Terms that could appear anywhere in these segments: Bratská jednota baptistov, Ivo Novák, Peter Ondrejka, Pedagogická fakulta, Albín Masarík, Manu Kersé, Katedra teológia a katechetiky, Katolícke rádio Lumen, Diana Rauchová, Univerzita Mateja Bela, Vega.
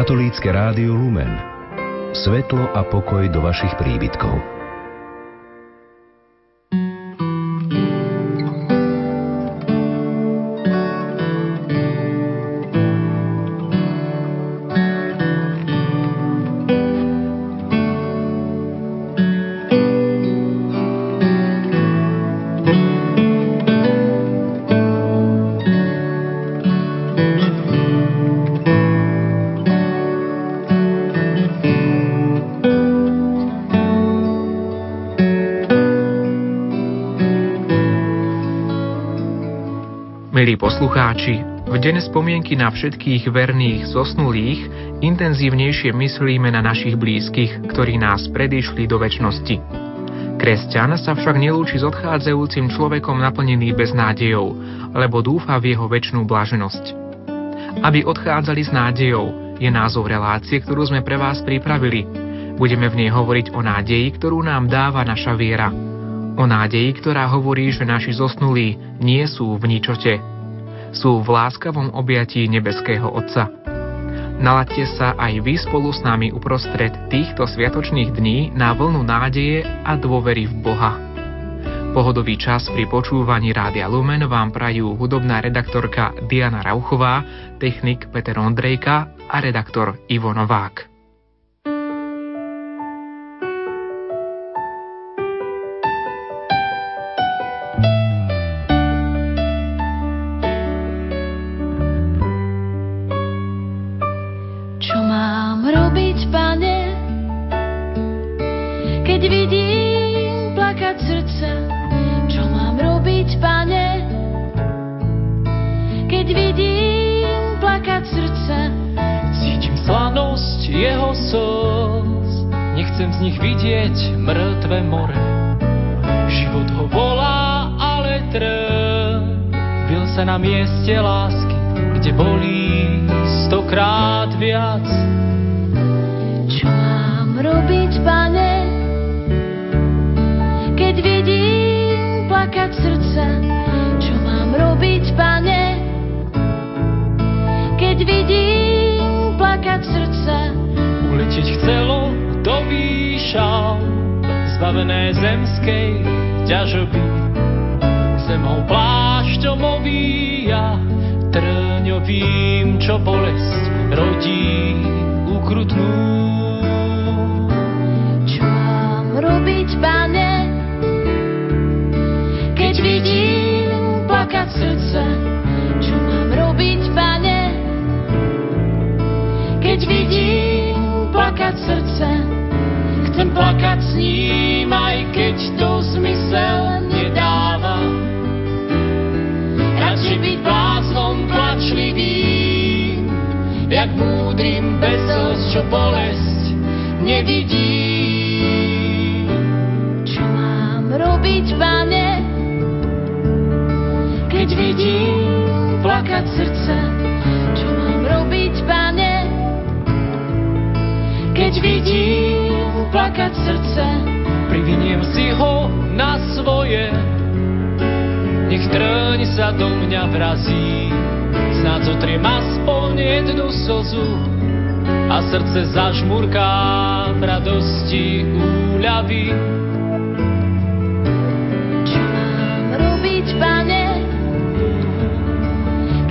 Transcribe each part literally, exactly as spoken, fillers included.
Katolícke rádio Lumen. Svetlo a pokoj do vašich príbytkov. Milí poslucháči, v deň spomienky na všetkých verných zosnulých intenzívnejšie myslíme na našich blízkych, ktorí nás predišli do večnosti. Kresťan sa však nelúči s odchádzajúcim človekom naplnený beznádejou, lebo dúfa v jeho večnú blaženosť. Aby odchádzali s nádejou, je názov relácie, ktorú sme pre vás pripravili. Budeme v nej hovoriť o nádeji, ktorú nám dáva naša viera. O nádeji, ktorá hovorí, že naši zosnulí nie sú v ničote. Sú v láskavom objatí nebeského Otca. Nalaďte sa aj vy spolu s nami uprostred týchto sviatočných dní na vlnu nádeje a dôvery v Boha. Pohodový čas pri počúvaní Rádia Lumen vám prajú hudobná redaktorka Diana Rauchová, technik Peter Ondrejka a redaktor Ivo Novák. Chcem z nich vidieť mŕtve more. Život ho volá, ale trv bil sa na mieste lásky, kde bolí stokrát viac. Čo mám robiť, Pane, keď vidím plakať srdce? Čo mám robiť, Pane, keď vidím plakať srdce? Uletieť chcelo do výšav, zbavené zemskej ťažoby. Zemou plášťom ovíja, trňovým, čo bolesť rodí ukrutnú. Čo mám robiť, Pane, keď vidím plakať srdce? Čo mám robiť, Pane, keď vidím plakať srdce? Chcem plakať s ním, aj keď to zmysel nedáva. Radšej byť bláznom plačlivým, jak múdrym bez slz, čo bolesť nevidí. Čo mám robiť, Pane, keď vidím plakať srdce? Čo mám robiť, Pane, keď vidím plakať srdce? Priviniem si ho na svoje, nech trň sa do mňa vrazí, snáď zotriem aspoň jednu slzu a srdce zažmurká v radosti úľavy. Čo mám robiť, Pane,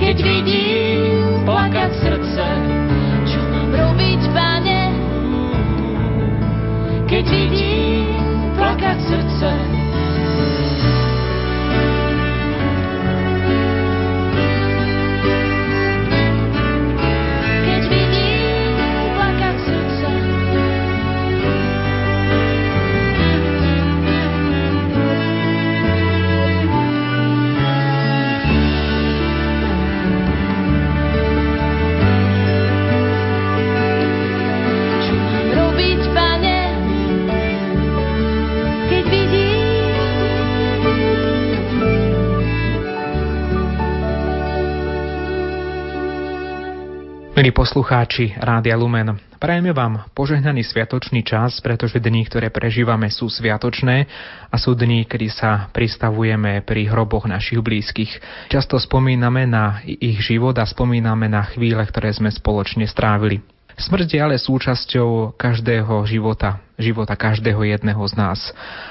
keď vidím plakať srdce? Čo mám robiť, Pane, keď vidím plakať srdce? Keď vidím plakať srdce? Čo mám robiť, Pane, keď vidím? Milí poslucháči Rádia Lumen, prajeme vám požehnaný sviatočný čas, pretože dni, ktoré prežívame, sú sviatočné a sú dni, kedy sa pristavujeme pri hroboch našich blízkych. Často spomíname na ich život a spomíname na chvíle, ktoré sme spoločne strávili. Smrť je ale súčasťou každého života, života každého jedného z nás.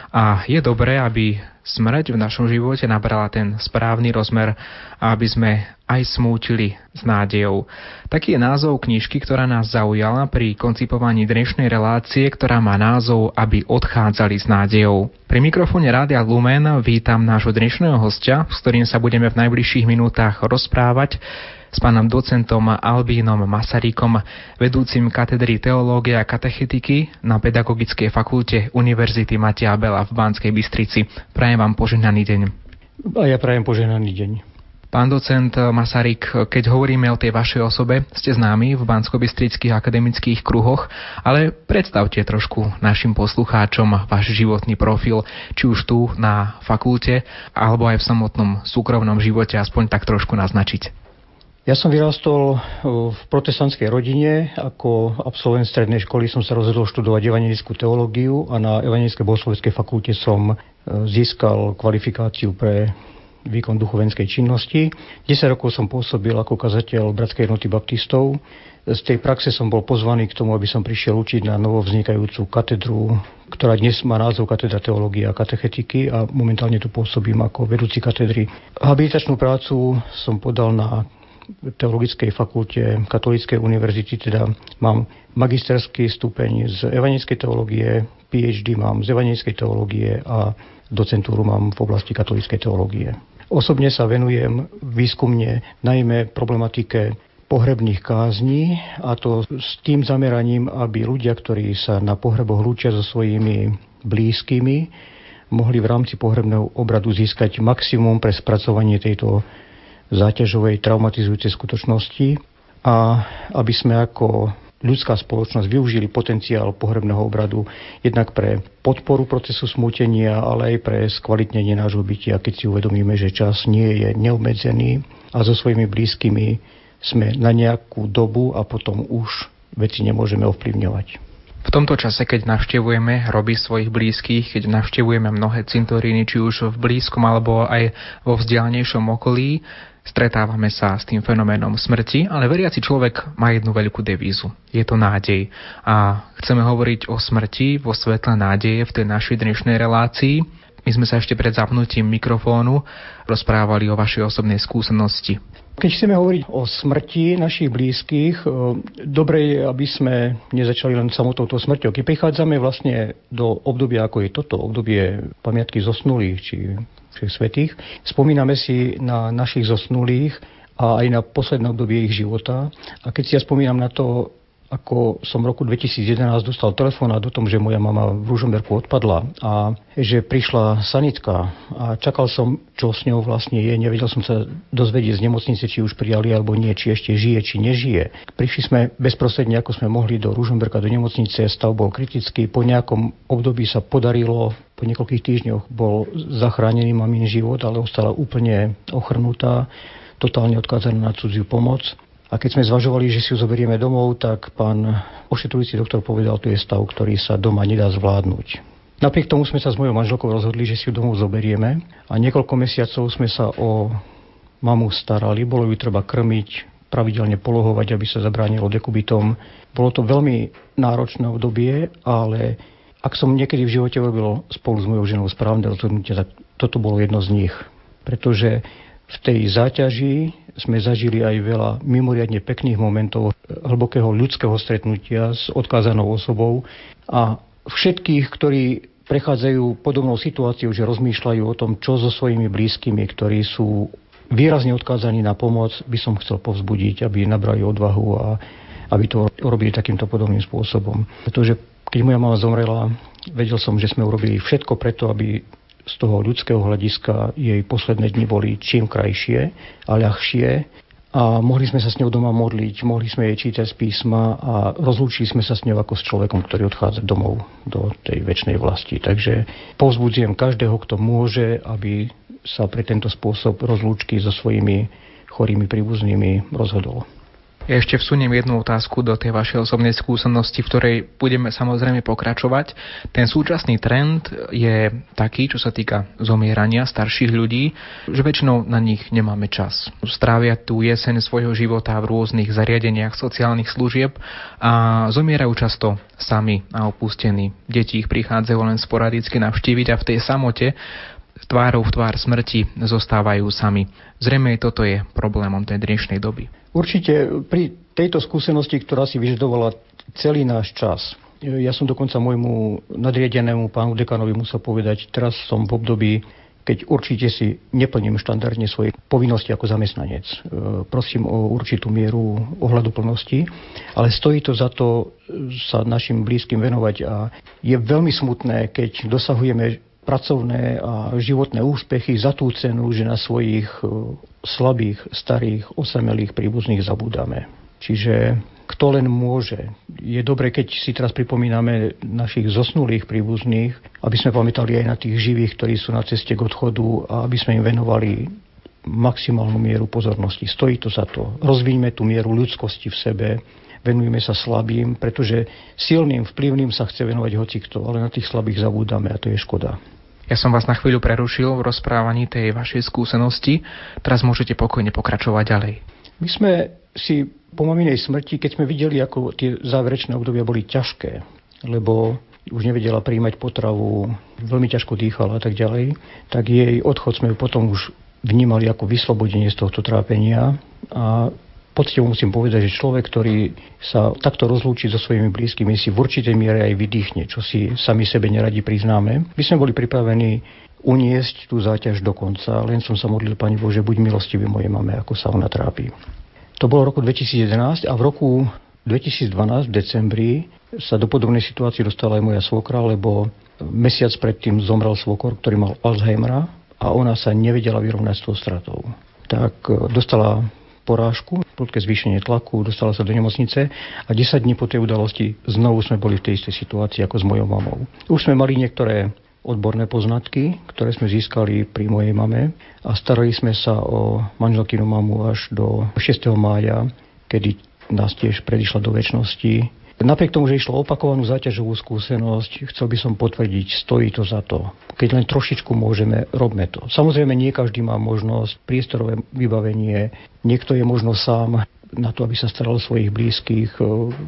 A je dobré, aby smrť v našom živote nabrala ten správny rozmer a aby sme aj smútili s nádejou. Taký je názov knižky, ktorá nás zaujala pri koncipovaní dnešnej relácie, ktorá má názov Aby odchádzali s nádejou. Pri mikrofóne Rádia Lumen vítam nášho dnešného hostia, s ktorým sa budeme v najbližších minútach rozprávať, s pánom docentom Albínom Masaríkom, vedúcim katedry teológie a katechetiky na Pedagogickej fakulte Univerzity Mateja Bela v Banskej Bystrici. Prajem vám požehnaný deň. A ja prajem požehnaný deň. Pán docent Masarík, keď hovoríme o tej vašej osobe, ste známi v banskobystrických akademických kruhoch, ale predstavte trošku našim poslucháčom váš životný profil, či už tu na fakulte, alebo aj v samotnom súkromnom živote, aspoň tak trošku naznačiť. Ja som vyrastol v protestantskej rodine. Ako absolvent strednej školy som sa rozhodol študovať evangelickú teológiu a na Evangelickej bohosloveckej fakulte som získal kvalifikáciu pre výkon duchovenskej činnosti. desať rokov som pôsobil ako kazateľ Bratskej jednoty baptistov. Z tej praxe som bol pozvaný k tomu, aby som prišiel učiť na novovznikajúcu katedru, ktorá dnes má názov Katedra teológia a katechetiky a momentálne tu pôsobím ako vedúci katedry. Habilitačnú prácu som podal na Teologickej fakulte Katolíckej univerzity, teda mám magisterský stupeň z evangelickej teológie, PhD mám z evangelickej teológie a docentúru mám v oblasti katolíckej teológie. Osobne sa venujem výskumne najmä problematike pohrebných kázní, a to s tým zameraním, aby ľudia, ktorí sa na pohreboch lúčia so svojimi blízkymi, mohli v rámci pohrebného obradu získať maximum pre spracovanie tejto záťažovej, traumatizujúcej skutočnosti a aby sme ako ľudská spoločnosť využili potenciál pohrebného obradu jednak pre podporu procesu smútenia, ale aj pre skvalitnenie nášho bytia, keď si uvedomíme, že čas nie je neobmedzený a so svojimi blízkymi sme na nejakú dobu a potom už veci nemôžeme ovplyvňovať. V tomto čase, keď navštevujeme hroby svojich blízkych, keď navštevujeme mnohé cintoríny, či už v blízkom alebo aj vo vzdialenejšom okolí, stretávame sa s tým fenoménom smrti, ale veriaci človek má jednu veľkú devízu. Je to nádej. A chceme hovoriť o smrti vo svetle nádeje v tej našej dnešnej relácii. My sme sa ešte pred zapnutím mikrofónu rozprávali o vašej osobnej skúsenosti. Keď chceme hovoriť o smrti našich blízkych, dobre je, aby sme nezačali len samotnou tou smrťou. Keď prichádzame vlastne do obdobia, ako je toto, obdobie pamiatky zosnulých či všetkých svätých, spomíname si na našich zosnulých a aj na posledné obdobie ich života. A keď si ja spomínam na to, ako som v roku dvetisíc jedenásť dostal telefonát o tom, že moja mama v Ružomberku odpadla a že prišla sanitka a čakal som, čo s ňou vlastne je. Nevedel som sa dozvedieť z nemocnice, či už prijali alebo nie, či ešte žije, či nežije. Prišli sme bezprostredne, ako sme mohli, do Ružomberka, do nemocnice. Stav bol kritický. Po nejakom období sa podarilo, po niekoľkých týždňoch bol zachránený mamin život, ale ostala úplne ochrnutá, totálne odkázaná na cudziu pomoc. A keď sme zvažovali, že si ju zoberieme domov, tak pán ošetrujúci doktor povedal, tu je stav, ktorý sa doma nedá zvládnuť. Napriek tomu sme sa s mojou manželkou rozhodli, že si ju domov zoberieme a niekoľko mesiacov sme sa o mamu starali. Bolo ju treba krmiť, pravidelne polohovať, aby sa zabránilo dekubitom. Bolo to veľmi náročné obdobie, ale ak som niekedy v živote robil spolu s mojou ženou správne rozhodnutie, tak toto bolo jedno z nich. Pretože v tej záťaži sme zažili aj veľa mimoriadne pekných momentov hlbokého ľudského stretnutia s odkázanou osobou a všetkých, ktorí prechádzajú podobnou situáciou, že rozmýšľajú o tom, čo so svojimi blízkymi, ktorí sú výrazne odkázaní na pomoc, by som chcel povzbudiť, aby nabrali odvahu a aby to robili takýmto podobným spôsobom. Pretože keď moja mama zomrela, vedel som, že sme urobili všetko preto, aby z toho ľudského hľadiska jej posledné dni boli čím krajšie a ľahšie a mohli sme sa s ňou doma modliť, mohli sme jej čítať z písma a rozlúčili sme sa s ňou ako s človekom, ktorý odchádza domov do tej večnej vlasti. Takže povzbudzujem každého, kto môže, aby sa pre tento spôsob rozlúčky so svojimi chorými príbuznými rozhodol. Ja ešte vsuniem jednu otázku do tej vašej osobnej skúsenosti, v ktorej budeme samozrejme pokračovať. Ten súčasný trend je taký, čo sa týka zomierania starších ľudí, že väčšinou na nich nemáme čas. Strávia tú jeseň svojho života v rôznych zariadeniach sociálnych služieb a zomierajú často sami a opustení. Deti ich prichádzajú len sporadicky navštíviť a v tej samote tvárou v tvár smrti zostávajú sami. Zrejme toto je problémom tej dnešnej doby. Určite pri tejto skúsenosti, ktorá si vyžadovala celý náš čas, ja som dokonca môjmu nadriadenému pánu dekanovi musel povedať, teraz som v období, keď určite si neplním štandardne svoje povinnosti ako zamestnanec. Prosím o určitú mieru ohľaduplnosti, ale stojí to za to sa našim blízkym venovať a je veľmi smutné, keď dosahujeme pracovné a životné úspechy za tú cenu, že na svojich slabých, starých, osamelých príbuzných zabúdame. Čiže kto len môže. Je dobre, keď si teraz pripomíname našich zosnulých príbuzných, aby sme pamätali aj na tých živých, ktorí sú na ceste k odchodu a aby sme im venovali maximálnu mieru pozornosti. Stojí to za to. Rozvíjme tú mieru ľudskosti v sebe. Venujeme sa slabým, pretože silným, vplyvným sa chce venovať hocikto, ale na tých slabých zabúdame a to je škoda. Ja som vás na chvíľu prerušil v rozprávaní tej vašej skúsenosti. Teraz môžete pokojne pokračovať ďalej. My sme si po maminej smrti, keď sme videli, ako tie záverečné obdobia boli ťažké, lebo už nevedela prijímať potravu, veľmi ťažko dýchala a tak ďalej, tak jej odchod sme potom už vnímali ako vyslobodenie z tohto trápenia a poctivo musím povedať, že človek, ktorý sa takto rozlúči so svojimi blízkymi, si v určitej miere aj vydýchne, čo si sami sebe neradi priznáme. My sme boli pripravení uniesť tú záťaž do konca, len som sa modlil, Pane Bože, buď milostivý mojej mame, ako sa ona trápi. To bolo v roku dvetisíc jedenásť a v roku dvetisíc dvanásť v decembri sa do podobnej situácie dostala aj moja svokra, lebo mesiac predtým zomrel svokor, ktorý mal Alzheimera a ona sa nevedela vyrovnať s tou stratou. Tak dostala porážku, prudké zvýšenie tlaku, dostala sa do nemocnice a desať dní po tej udalosti znovu sme boli v tej istej situácii ako s mojou mamou. Už sme mali niektoré odborné poznatky, ktoré sme získali pri mojej mame a starali sme sa o manželkinu mamu až do šiesteho mája, kedy nás tiež predišla do večnosti. Napriek tomu, že išlo opakovanú záťažovú skúsenosť, chcel by som potvrdiť, stojí to za to. Keď len trošičku môžeme, robme to. Samozrejme, nie každý má možnosť, priestorové vybavenie, niekto je možno sám na to, aby sa staral o svojich blízkych,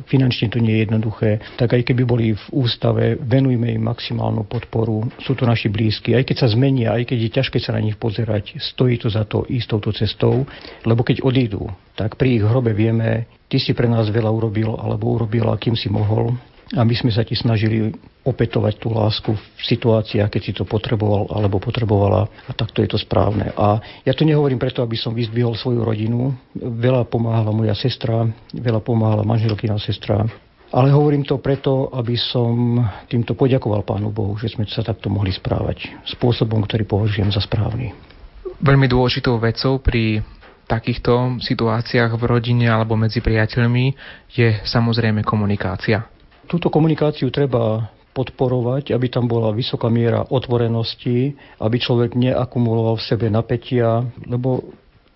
finančne to nie je jednoduché. Tak aj keby boli v ústave, venujme im maximálnu podporu, sú to naši blízky. Aj keď sa zmenia, aj keď je ťažké sa na nich pozerať, stojí to za to ísť touto cestou, lebo keď odídu, tak pri ich hrobe vieme, ty si pre nás veľa urobil, alebo urobila, kým si mohol. A my sme sa ti snažili opätovať tú lásku v situáciách, keď si to potreboval alebo potrebovala. A takto je to správne. A ja to nehovorím preto, aby som vyzdvihol svoju rodinu. Veľa pomáhala moja sestra, veľa pomáhala manželkina sestra. Ale hovorím to preto, aby som týmto poďakoval Pánu Bohu, že sme sa takto mohli správať. Spôsobom, ktorý považujem za správny. Veľmi dôležitou vecou pri v takýchto situáciách v rodine alebo medzi priateľmi je samozrejme komunikácia. Túto komunikáciu treba podporovať, aby tam bola vysoká miera otvorenosti, aby človek neakumuloval v sebe napätia, lebo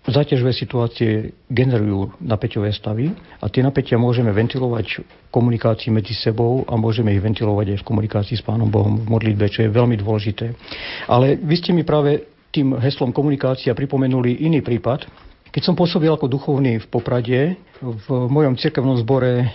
záťažové situácie generujú napäťové stavy a tie napätia môžeme ventilovať v komunikácii medzi sebou a môžeme ich ventilovať aj v komunikácii s Pánom Bohom v modlitbe, čo je veľmi dôležité. Ale vy ste mi práve tým heslom komunikácia pripomenuli iný prípad. Keď som pôsobil ako duchovný v Poprade, v mojom cirkevnom zbore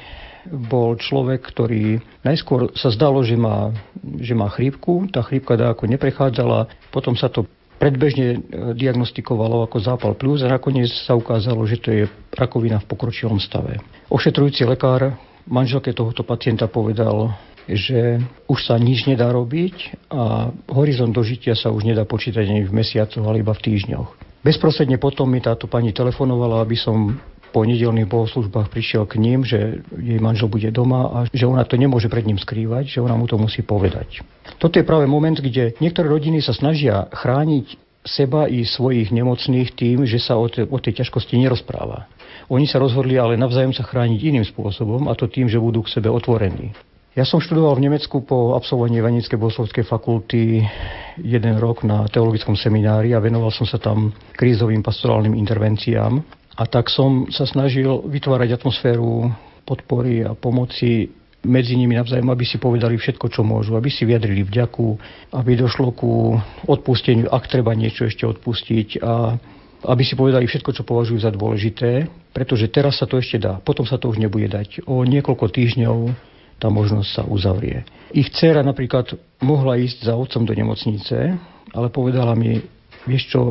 bol človek, ktorý najskôr sa zdalo, že má, že má chrípku. Tá chrípka dáko neprechádzala, potom sa to predbežne diagnostikovalo ako zápal pľúc a nakoniec sa ukázalo, že to je rakovina v pokročilom stave. Ošetrujúci lekár manželke tohoto pacienta povedal, že už sa nič nedá robiť a horizont dožitia sa už nedá počítať ani v mesiacoch, ale iba v týždňoch. Bezprostredne potom mi táto pani telefonovala, aby som po nedeľných bohoslužbách prišiel k ním, že jej manžel bude doma a že ona to nemôže pred ním skrývať, že ona mu to musí povedať. Toto je práve moment, kde niektoré rodiny sa snažia chrániť seba i svojich nemocných tým, že sa o, te, o tej ťažkosti nerozpráva. Oni sa rozhodli ale navzájom sa chrániť iným spôsobom, a to tým, že budú k sebe otvorení. Ja som študoval v Nemecku po absolvovaní Evangelickej bohoslovskej fakulty jeden rok na teologickom seminári a venoval som sa tam krízovým pastorálnym intervenciám. A tak som sa snažil vytvárať atmosféru podpory a pomoci medzi nimi navzájom, aby si povedali všetko, čo môžu, aby si vyjadrili vďaku, aby došlo ku odpusteniu, ak treba niečo ešte odpustiť, a aby si povedali všetko, čo považujú za dôležité, pretože teraz sa to ešte dá, potom sa to už nebude dať. O niekoľko týždňov tá možnosť sa uzavrie. Ich dcéra napríklad mohla ísť za otcom do nemocnice, ale povedala mi, vieš čo,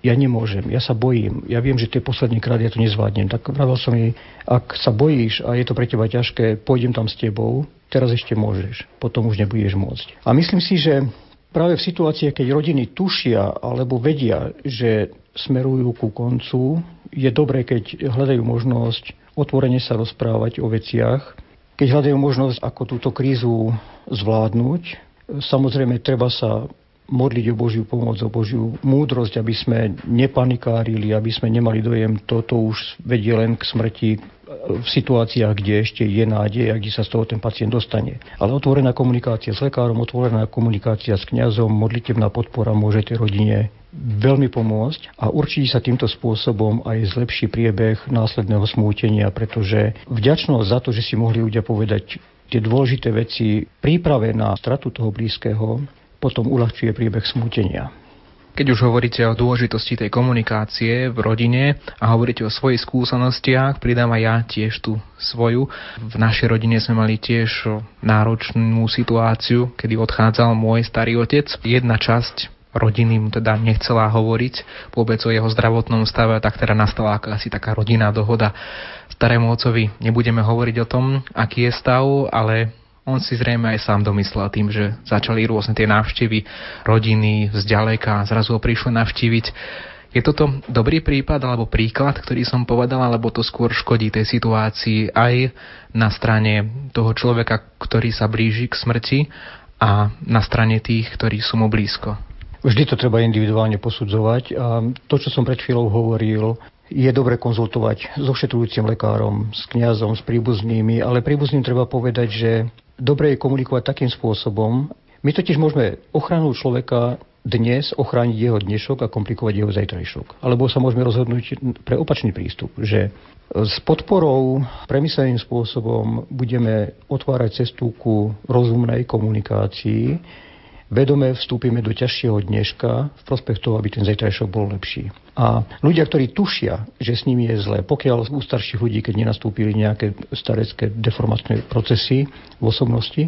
ja nemôžem, ja sa bojím, ja viem, že to je posledný krát, ja to nezvládnem. Tak vravel som jej, ak sa bojíš a je to pre teba ťažké, pôjdem tam s tebou, teraz ešte môžeš, potom už nebudeš môcť. A myslím si, že práve v situácii, keď rodiny tušia alebo vedia, že smerujú ku koncu, je dobré, keď hľadajú možnosť otvorene sa rozprávať o veciach, keď hľadajú možnosť, ako túto krízu zvládnuť. Samozrejme, treba sa modliť o Božiu pomoc, o Božiu múdrosť, aby sme nepanikárili, aby sme nemali dojem, toto už vedie len k smrti v situáciách, kde ešte je nádej a kde sa z toho ten pacient dostane. Ale otvorená komunikácia s lekárom, otvorená komunikácia s kňazom, modlitebná podpora môže tej rodine veľmi pomôcť a určite sa týmto spôsobom aj zlepší priebeh následného smútenia, pretože vďačnosť za to, že si mohli ľudia povedať tie dôležité veci, príprave na stratu toho blízkeho, potom uľahčuje priebeh smútenia. Keď už hovoríte o dôležitosti tej komunikácie v rodine a hovoríte o svojich skúsenostiach, pridám aj ja tiež tú svoju. V našej rodine sme mali tiež náročnú situáciu, kedy odchádzal môj starý otec. Jedna časť rodiny mu teda nechcela hovoriť vôbec o jeho zdravotnom stave, tak teda nastala asi taká rodinná dohoda. Starému otcovi nebudeme hovoriť o tom, aký je stav, ale on si zrejme aj sám domyslel tým, že začali rôzne tie návštevy rodiny zďaleka, zrazu ho prišli navštíviť. Je toto dobrý prípad alebo príklad, ktorý som povedal, alebo to skôr škodí tej situácii aj na strane toho človeka, ktorý sa blíži k smrti, a na strane tých, ktorí sú mu blízko? Vždy to treba individuálne posudzovať a to, čo som pred chvíľou hovoril, je dobre konzultovať s ošetrujúcim lekárom, s kňazom, s príbuznými, ale príbuzným treba povedať, že dobre je komunikovať takým spôsobom. My totiž môžeme ochranu človeka dnes ochrániť jeho dnešok a komplikovať jeho zajtrajšok. Alebo sa môžeme rozhodnúť pre opačný prístup, že s podporou, premysleným spôsobom budeme otvárať cestu ku rozumnej komunikácii, vedome vstúpime do ťažšieho dneška v prospech toho, aby ten zajtrajšok bol lepší. A ľudia, ktorí tušia, že s nimi je zle, pokiaľ u starších ľudí, keď nenastúpili nejaké starecké deformačné procesy v osobnosti,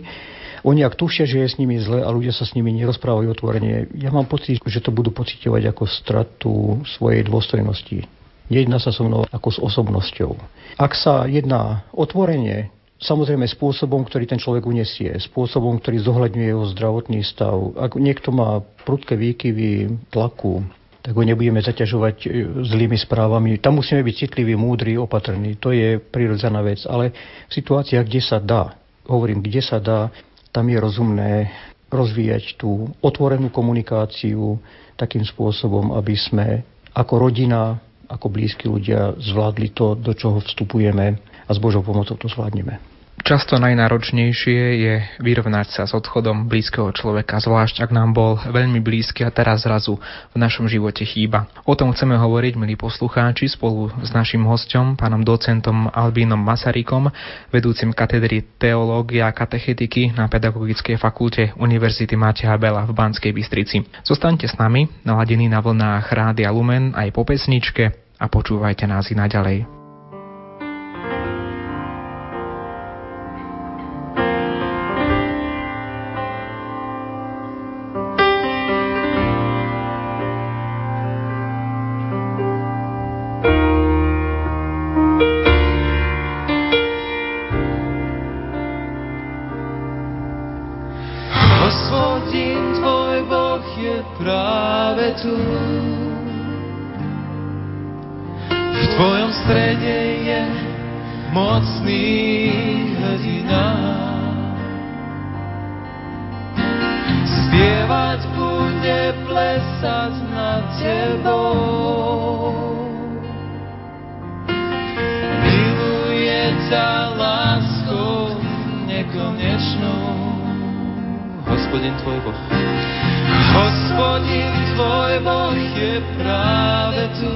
oni ak tušia, že je s nimi zle a ľudia sa s nimi nerozprávajú otvorene, ja mám pocit, že to budú pociťovať ako stratu svojej dôstojnosti. Nejedná sa so mnou ako s osobnosťou. Ak sa jedná otvorene, samozrejme spôsobom, ktorý ten človek unesie, spôsobom, ktorý zohľadňuje jeho zdravotný stav. Ak niekto má prudké výkyvy tlaku, tak ho nebudeme zaťažovať zlými správami. Tam musíme byť citliví, múdri, opatrní. To je prirodzená vec. Ale v situáciách, kde sa dá, hovorím, kde sa dá, tam je rozumné rozvíjať tú otvorenú komunikáciu takým spôsobom, aby sme ako rodina, ako blízki ľudia zvládli to, do čoho vstupujeme, a s Božou pomocou to zvládneme. Často najnáročnejšie je vyrovnať sa s odchodom blízkeho človeka, zvlášť ak nám bol veľmi blízky a teraz zrazu v našom živote chýba. O tom chceme hovoriť, milí poslucháči, spolu s našim hosťom, pánom docentom Albínom Masaríkom, vedúcim katedry teológia a katechetiky na Pedagogickej fakulte Univerzity Mateja Bela v Banskej Bystrici. Zostaňte s nami, naladení na vlnách Rádia Lumen aj po pesničke, a počúvajte nás i naďalej. Hospodin tvoj Boh je práve tu.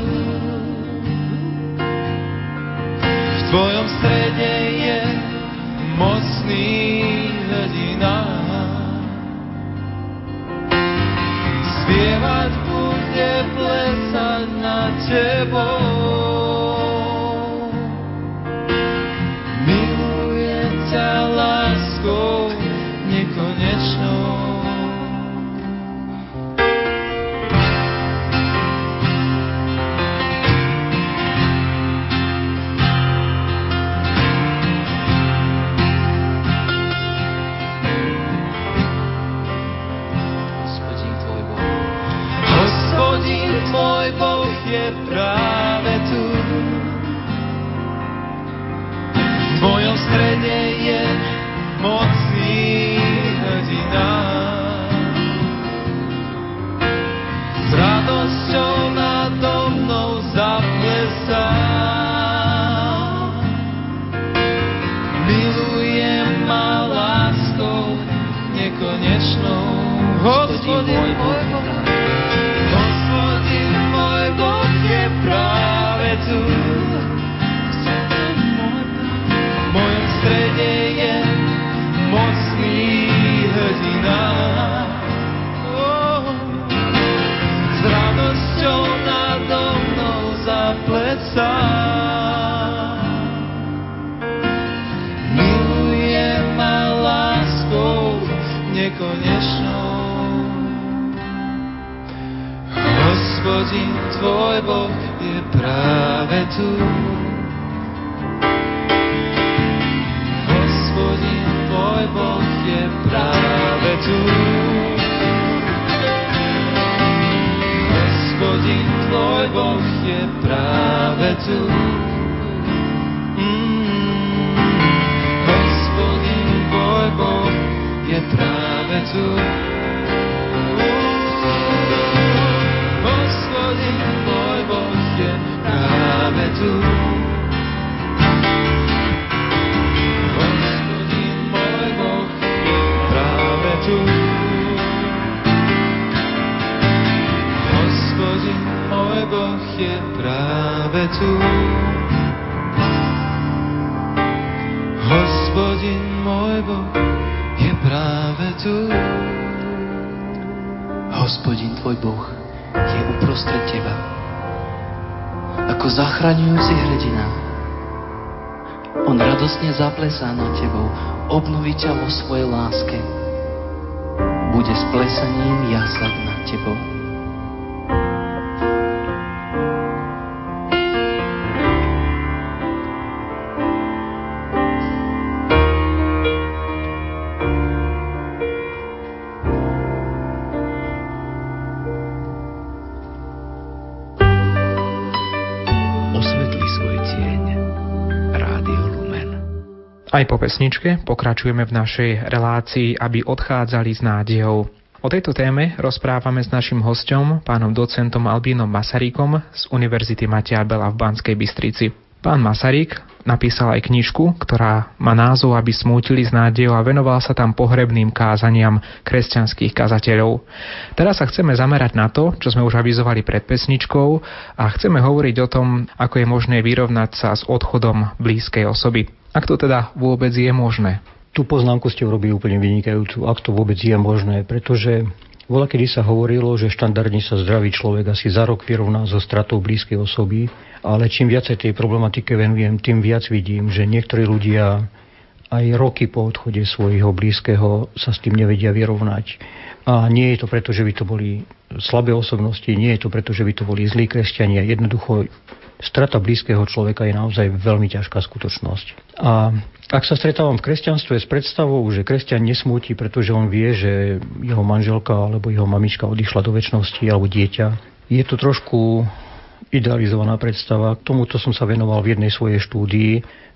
tvojom strede je mocný hrdina. Spievať bude, plesať nad tebou. Môj Boh je práve tu. V tvojom strede je mocný hrdina. S radosťou nado mnou zaplesá. Miluje ma láskou nekonečnou. Hospodin môj Boh. Hospodin, tvoj Boh je práve tu. Hospodin, tvoj Boh je práve tu. Hospodin, tvoj Boh je práve tu. Mm. Hospodin, tvoj Boh je práve tu. Je práve tu. Hospodin môj Boh je práve tu. Hospodin tvoj Boh je uprostred teba, ako zachraňujúci hrdina. On radosne zaplesá nad tebou, obnoví ťa vo svojej láske. Bude s plesaním jasať nad tebou. Aj po pesničke pokračujeme v našej relácii, aby odchádzali s nádejou. O tejto téme rozprávame s našim hosťom, pánom docentom Albínom Masaríkom z Univerzity Mateja Bela v Banskej Bystrici. Pán Masarík napísal aj knižku, ktorá má názov Aby smútili s nádejou a venoval sa tam pohrebným kázaniam kresťanských kazateľov. Teraz sa chceme zamerať na to, čo sme už avizovali pred pesničkou a chceme hovoriť o tom, ako je možné vyrovnať sa s odchodom blízkej osoby. Ak to teda vôbec je možné? Tú poznámku ste urobili úplne vynikajúcu, ak to vôbec je možné, pretože bola kedy sa hovorilo, že štandardne sa zdravý človek asi za rok vyrovná so stratou blízkej osoby, ale čím viac tej problematike venujem, tým viac vidím, že niektorí ľudia aj roky po odchode svojho blízkeho sa s tým nevedia vyrovnať. A nie je to preto, že by to boli slabé osobnosti, nie je to preto, že by to boli zlí kresťania, jednoducho strata blízkeho človeka je naozaj veľmi ťažká skutočnosť. A ak sa stretávam v kresťanstve s predstavou, že kresťan nesmúti, pretože on vie, že jeho manželka alebo jeho mamička odišla do večnosti alebo dieťa, je to trošku idealizovaná predstava. K tomuto som sa venoval v jednej svojej štúdii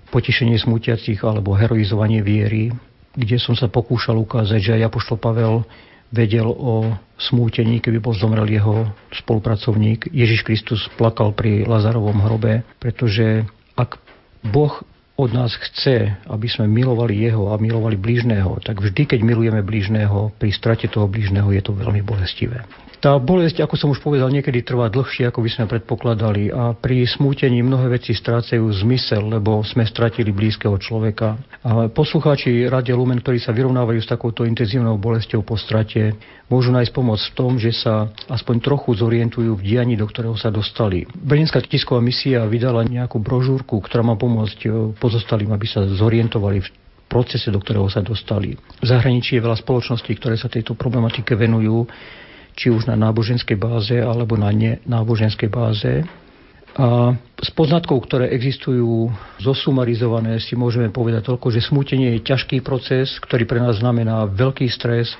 Potešenie smútiacich alebo heroizovanie viery, kde som sa pokúšal ukázať, že aj apoštol Pavel vedel o smútení, keby bol zomrel jeho spolupracovník. Ježiš Kristus plakal pri Lazarovom hrobe, pretože ak Boh od nás chce, aby sme milovali jeho a milovali blížneho, tak vždy, keď milujeme blížneho, pri strate toho blížneho je to veľmi bolestivé. Tá bolesť, ako som už povedal, niekedy trvá dlhšie, ako by sme predpokladali, a pri smútení mnohé veci strácajú zmysel, lebo sme stratili blízkeho človeka. A poslucháči Rádia Lumen, ktorí sa vyrovnávajú s takouto intenzívnou bolesťou po strate, môžu nájsť pomoc v tom, že sa aspoň trochu zorientujú v dianí, do ktorého sa dostali. Brnenská tisková misia vydala nejakú brožúrku, ktorá má pomôcť pozostalým, aby sa zorientovali v procese, do ktorého sa dostali. V zahraničí je veľa spoločností, ktoré sa tejto problematike venujú, či už na náboženskej báze, alebo na nenáboženskej báze. A s poznatkou, ktoré existujú zosumarizované, si môžeme povedať toľko, že smútenie je ťažký proces, ktorý pre nás znamená veľký stres.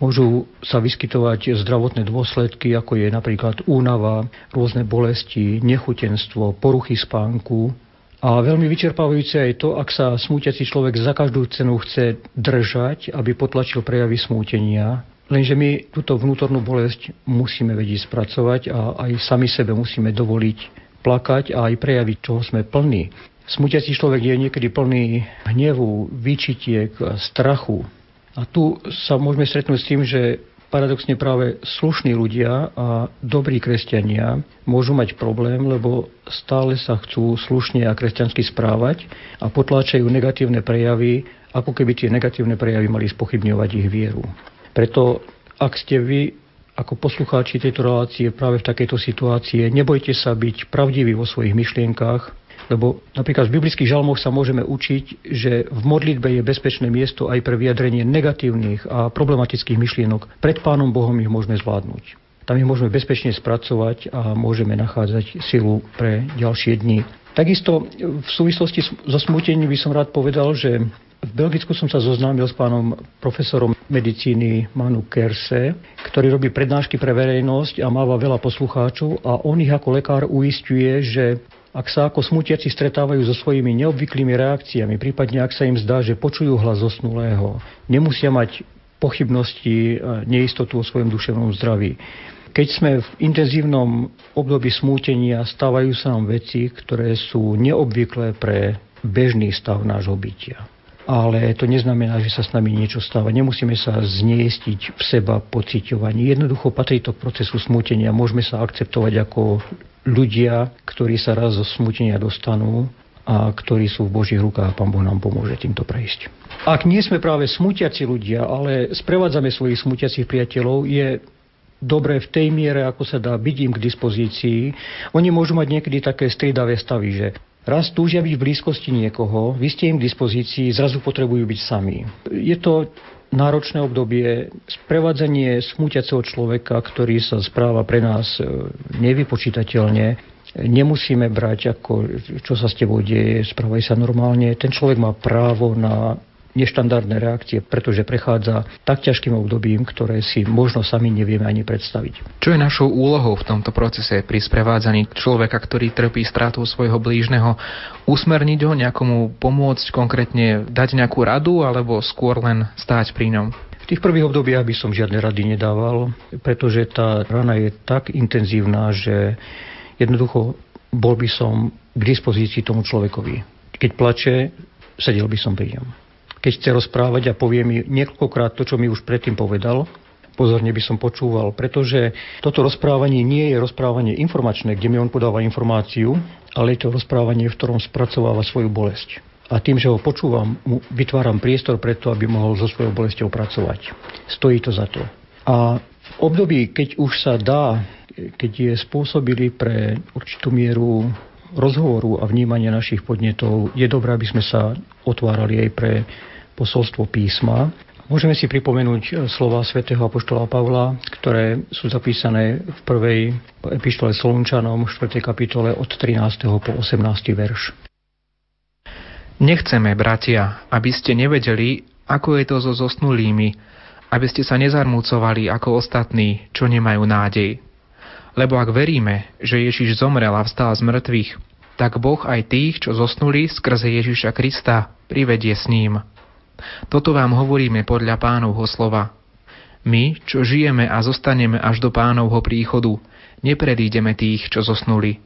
Môžu sa vyskytovať zdravotné dôsledky, ako je napríklad únava, rôzne bolesti, nechutenstvo, poruchy spánku. A veľmi vyčerpávajúce je to, ak sa smútiaci človek za každú cenu chce držať, aby potlačil prejavy smútenia. Lenže my túto vnútornú bolesť musíme vedieť spracovať a aj sami sebe musíme dovoliť plakať a aj prejaviť, čoho sme plní. Smútiaci človek je niekedy plný hnevu, výčitiek, strachu. A tu sa môžeme stretnúť s tým, že paradoxne práve slušní ľudia a dobrí kresťania môžu mať problém, lebo stále sa chcú slušne a kresťansky správať a potláčajú negatívne prejavy, ako keby tie negatívne prejavy mali spochybňovať ich vieru. Preto, ak ste vy ako poslucháči tejto relácie práve v takejto situácii, nebojte sa byť pravdiví vo svojich myšlienkách, lebo napríklad v biblických žalmoch sa môžeme učiť, že v modlitbe je bezpečné miesto aj pre vyjadrenie negatívnych a problematických myšlienok. Pred Pánom Bohom ich môžeme zvládnuť. Tam ich môžeme bezpečne spracovať a môžeme nachádzať silu pre ďalšie dni. Takisto v súvislosti so smútením by som rád povedal, že v Belgicku som sa zoznámil s pánom profesorom medicíny Manu Kersé, ktorý robí prednášky pre verejnosť a máva veľa poslucháčov, a on ich ako lekár uisťuje, že ak sa ako smútiaci stretávajú so svojimi neobvyklými reakciami, prípadne ak sa im zdá, že počujú hlas zosnulého, nemusia mať pochybnosti a neistotu o svojom duševnom zdraví. Keď sme v intenzívnom období smútenia, stávajú sa nám veci, ktoré sú neobvyklé pre bežný stav nášho bytia. Ale to neznamená, že sa s nami niečo stáva. Nemusíme sa zneistiť v seba pociťovaní. Jednoducho patrí to k procesu smútenia. Môžeme sa akceptovať ako ľudia, ktorí sa raz zo smútenia dostanú a ktorí sú v Božích rukách a Pán Boh nám pomôže týmto prejsť. Ak nie sme práve smútiaci ľudia, ale sprevádzame svojich smútiacich priateľov, je dobre v tej miere, ako sa dá, byť im k dispozícii. Oni môžu mať niekedy také striedavé stavy, že raz túžia byť v blízkosti niekoho, vy ste im k dispozícii, zrazu potrebujú byť sami. Je to náročné obdobie, sprevádzanie smúťaceho človeka, ktorý sa správa pre nás nevypočítateľne. Nemusíme brať, ako čo sa s tebou deje, správaj sa normálne. Ten človek má právo na neštandardné reakcie, pretože prechádza tak ťažkým obdobím, ktoré si možno sami nevieme ani predstaviť. Čo je našou úlohou v tomto procese pri sprevádzaní človeka, ktorý trpí stratou svojho blížneho? Usmerniť ho, nejakomu pomôcť, konkrétne dať nejakú radu, alebo skôr len stáť pri ňom? V tých prvých obdobiach by som žiadne rady nedával, pretože tá rana je tak intenzívna, že jednoducho bol by som k dispozícii tomu človekovi. Keď plače, sedel by som pri ňom. Keď chce rozprávať a povie mi niekoľkokrát to, čo mi už predtým povedal, pozorne by som počúval, pretože toto rozprávanie nie je rozprávanie informačné, kde mi on podáva informáciu, ale je to rozprávanie, v ktorom spracováva svoju bolesť. A tým, že ho počúvam, mu vytváram priestor preto, aby mohol so svojou bolesťou pracovať. Stojí to za to. A v období, keď už sa dá, keď je spôsobili pre určitú mieru rozhovoru a vnímania našich podnetov, je dobré, aby sme sa otvárali aj pre posolstvo písma. Môžeme si pripomenúť slova svätého apoštola Pavla, ktoré sú zapísané v prvej epištole Solunčanom, štvrtej kapitole, od trinásteho po osemnásteho verš. Nechceme, bratia, aby ste nevedeli, ako je to so zosnulými, aby ste sa nezarmúcovali ako ostatní, čo nemajú nádej. Lebo ak veríme, že Ježiš zomrel a vstal z mŕtvych, tak Boh aj tých, čo zosnuli skrze Ježiša Krista, privedie s ním. Toto vám hovoríme podľa Pánovho slova. My, čo žijeme a zostaneme až do Pánovho príchodu, nepredídeme tých, čo zosnuli.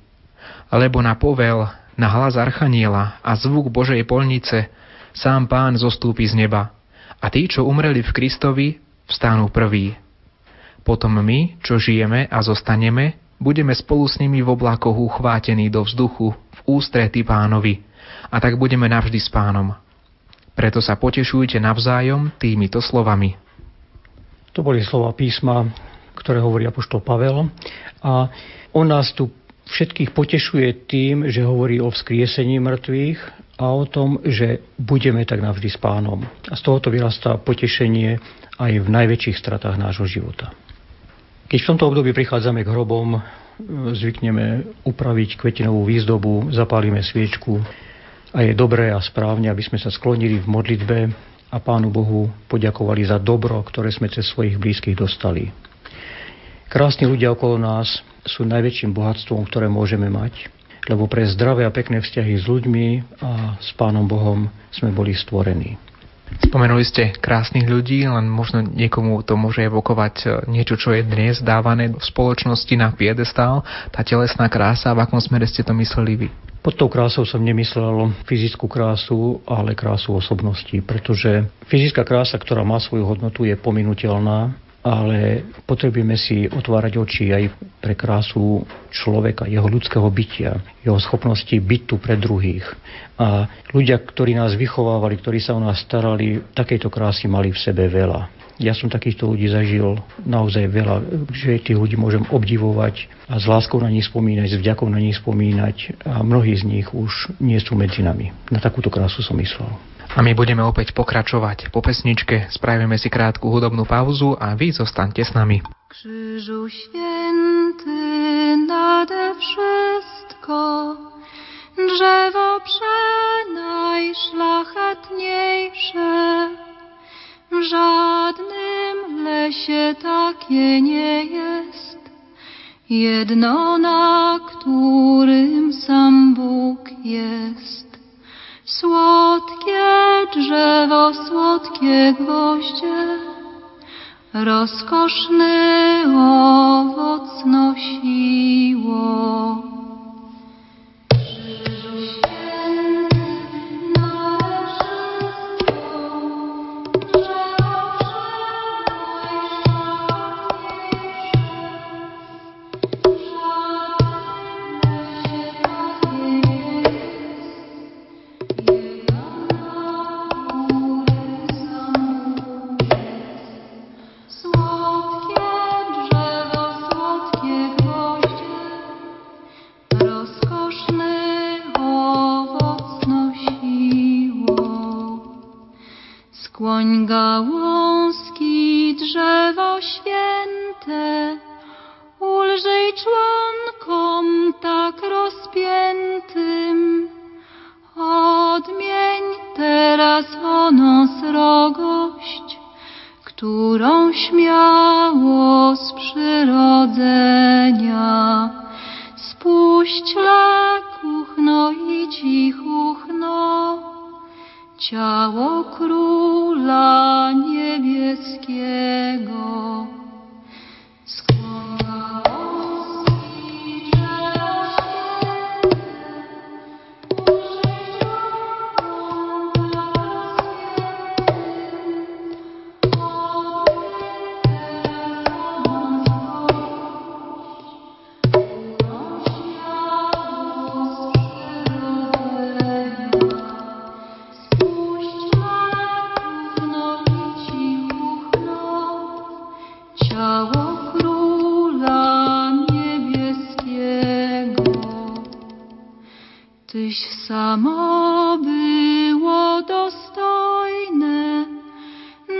Lebo na povel na hlas archaniela a zvuk Božej polnice, sám Pán zostúpi z neba a tí, čo umreli v Kristovi, vstanú prví. Potom my, čo žijeme a zostaneme, budeme spolu s nimi v oblakoch uchvátení do vzduchu v ústrety Pánovi a tak budeme navždy s Pánom. Preto sa potešujte navzájom týmito slovami. To boli slova písma, ktoré hovorí apoštol Pavel. A on nás tu všetkých potešuje tým, že hovorí o vzkriesení mŕtvych a o tom, že budeme tak navždy s Pánom. A z tohoto vyrastá potešenie aj v najväčších stratách nášho života. Keď v tomto období prichádzame k hrobom, zvykneme upraviť kvetinovú výzdobu, zapálime sviečku. A je dobré a správne, aby sme sa sklonili v modlitbe a Pánu Bohu poďakovali za dobro, ktoré sme cez svojich blízkych dostali. Krásni ľudia okolo nás sú najväčším bohatstvom, ktoré môžeme mať, lebo pre zdravé a pekné vzťahy s ľuďmi a s Pánom Bohom sme boli stvorení. Spomenuli ste krásnych ľudí, len možno niekomu to môže evokovať niečo, čo je dnes dávané v spoločnosti na piedestál, tá telesná krása, v akom smere ste to mysleli vy? Pod tou krásou som nemyslel fyzickú krásu, ale krásu osobnosti, pretože fyzická krása, ktorá má svoju hodnotu, je pominuteľná, ale potrebujeme si otvárať oči aj pre krásu človeka, jeho ľudského bytia, jeho schopnosti byť tu pre druhých. A ľudia, ktorí nás vychovávali, ktorí sa o nás starali, takejto krásy mali v sebe veľa. Ja som takýchto ľudí zažil naozaj veľa, že tých ľudí môžem obdivovať a s láskou na nich spomínať, s vďakou na nich spomínať a mnohí z nich už nie sú medzi nami. Na takúto krásu som myslel. A my budeme opäť pokračovať po pesničke, spravíme si krátku hudobnú pauzu a vy zostaňte s nami. Krzyżu święty nade wszystko, drzewo przenajszlachetniejsze. W żadnym lesie takie nie jest, jedno na którym sam Bóg jest. Słodkie drzewo, słodkie gwoździe, rozkoszny owoc nosiło. Skłoń gałązki, drzewo święte, ulżyj członkom tak rozpiętym. Odmień teraz o nos rogość, którą śmiało z przyrodzenia. Spuść lakuchno i cichuchno, ciało Króla Niebieskiego. Samo było dostojne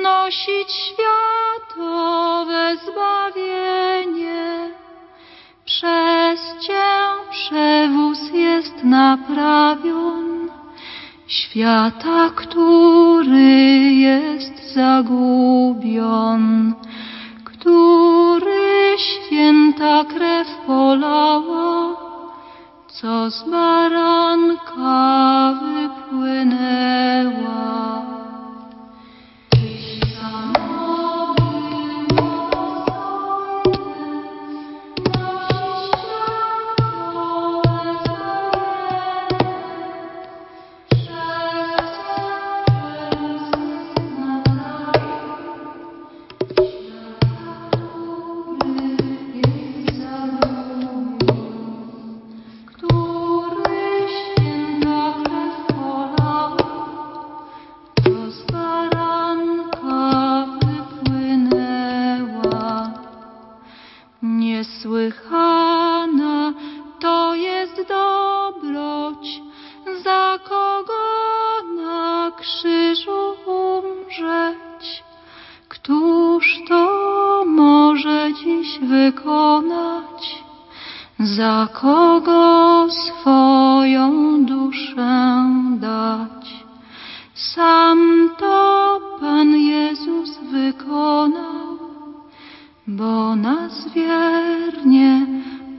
nosić światowe zbawienie. Przez Cię przewóz jest naprawion świata, który jest zagubion, który święta krew polała, co z baranka wypłynęła. Samo za kogo swoją duszę dać. Sam to Pan Jezus wykonał, bo nas wiernie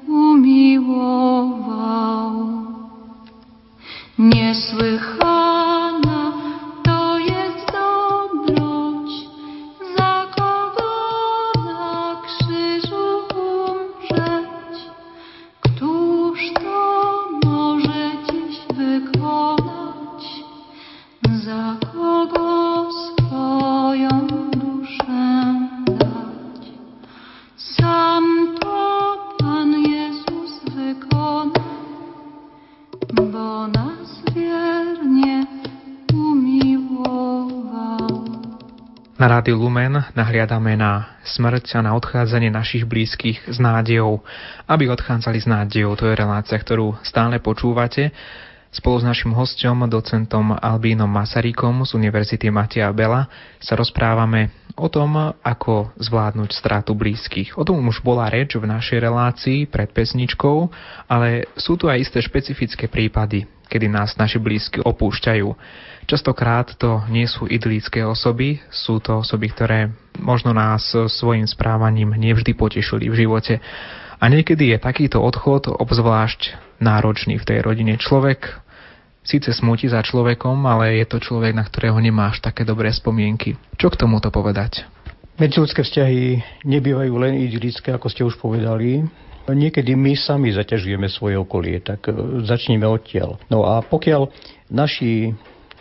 umiłował. Niesłychana to jest dobroć, za kogo na krzyżu umrzeć. Któż to może dziś wykonać, za kogo swoją duszę dać. Sam to Pan Jezus wykonał, bo nas wiernie umiłował. Na Rádiu Lumen nahliadame na smrť a na odchádzanie našich blízkych s nádejou. Aby odchádzali s nádejou, to je relácia, ktorú stále počúvate. Spolu s našim hosťom, docentom Albínom Masaríkom z Univerzity Mateja Bela, sa rozprávame o tom, ako zvládnuť stratu blízkych. O tom už bola reč v našej relácii pred pesničkou, ale sú tu aj isté špecifické prípady, kedy nás naši blízky opúšťajú. Častokrát to nie sú idyllické osoby, sú to osoby, ktoré možno nás svojim správaním nevždy potešili v živote. A niekedy je takýto odchod obzvlášť náročný v tej rodine. Človek síce smúti za človekom, ale je to človek, na ktorého nemáš také dobré spomienky. Čo k tomuto povedať? Medziľudské vzťahy nebývajú len idylické, ako ste už povedali. Niekedy my sami zaťažujeme svoje okolie, tak začneme odtiaľ. No a pokiaľ naši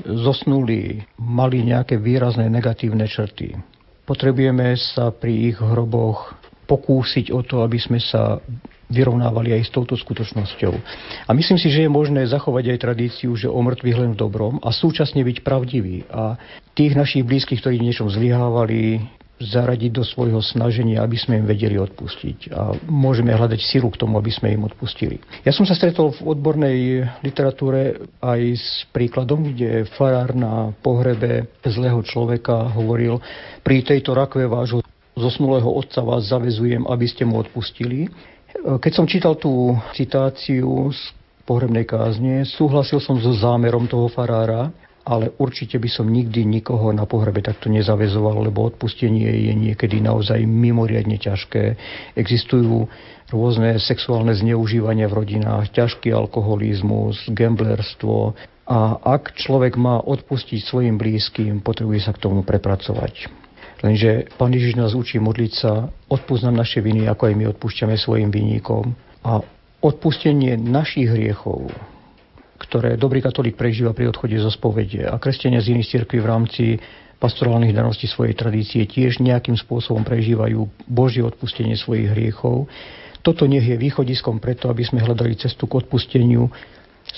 zosnulí mali nejaké výrazné negatívne črty, potrebujeme sa pri ich hroboch pokúsiť o to, aby sme sa vyrovnávali aj s touto skutočnosťou. A myslím si, že je možné zachovať aj tradíciu, že o mŕtvych len v dobrom a súčasne byť pravdivý. A tých našich blízkych, ktorí v niečom zlyhávali, zaradiť do svojho snaženia, aby sme im vedeli odpustiť. A môžeme hľadať silu k tomu, aby sme im odpustili. Ja som sa stretol v odbornej literatúre aj s príkladom, kde farár na pohrebe zlého človeka hovoril: pri tejto rakve vášho zosnulého otca vás zavezujem, aby ste mu odpustili. Keď som čítal tú citáciu z pohrebnej kázne, súhlasil som so zámerom toho farára, ale určite by som nikdy nikoho na pohrebe takto nezavezoval, lebo odpustenie je niekedy naozaj mimoriadne ťažké. Existujú rôzne sexuálne zneužívania v rodinách, ťažký alkoholizmus, gamblerstvo. A ak človek má odpustiť svojim blízkym, potrebuje sa k tomu prepracovať. Lenže Pán Ježiš nás učí modliť sa: odpúsť nám naše viny, ako aj my odpúšťame svojim vinníkom. A odpustenie našich hriechov, ktoré dobrý katolík prežíva pri odchode zo spovede, a kresťania z iných cirkví v rámci pastorálnych daností svojej tradície tiež nejakým spôsobom prežívajú Božie odpustenie svojich hriechov. Toto nech je východiskom preto, aby sme hľadali cestu k odpusteniu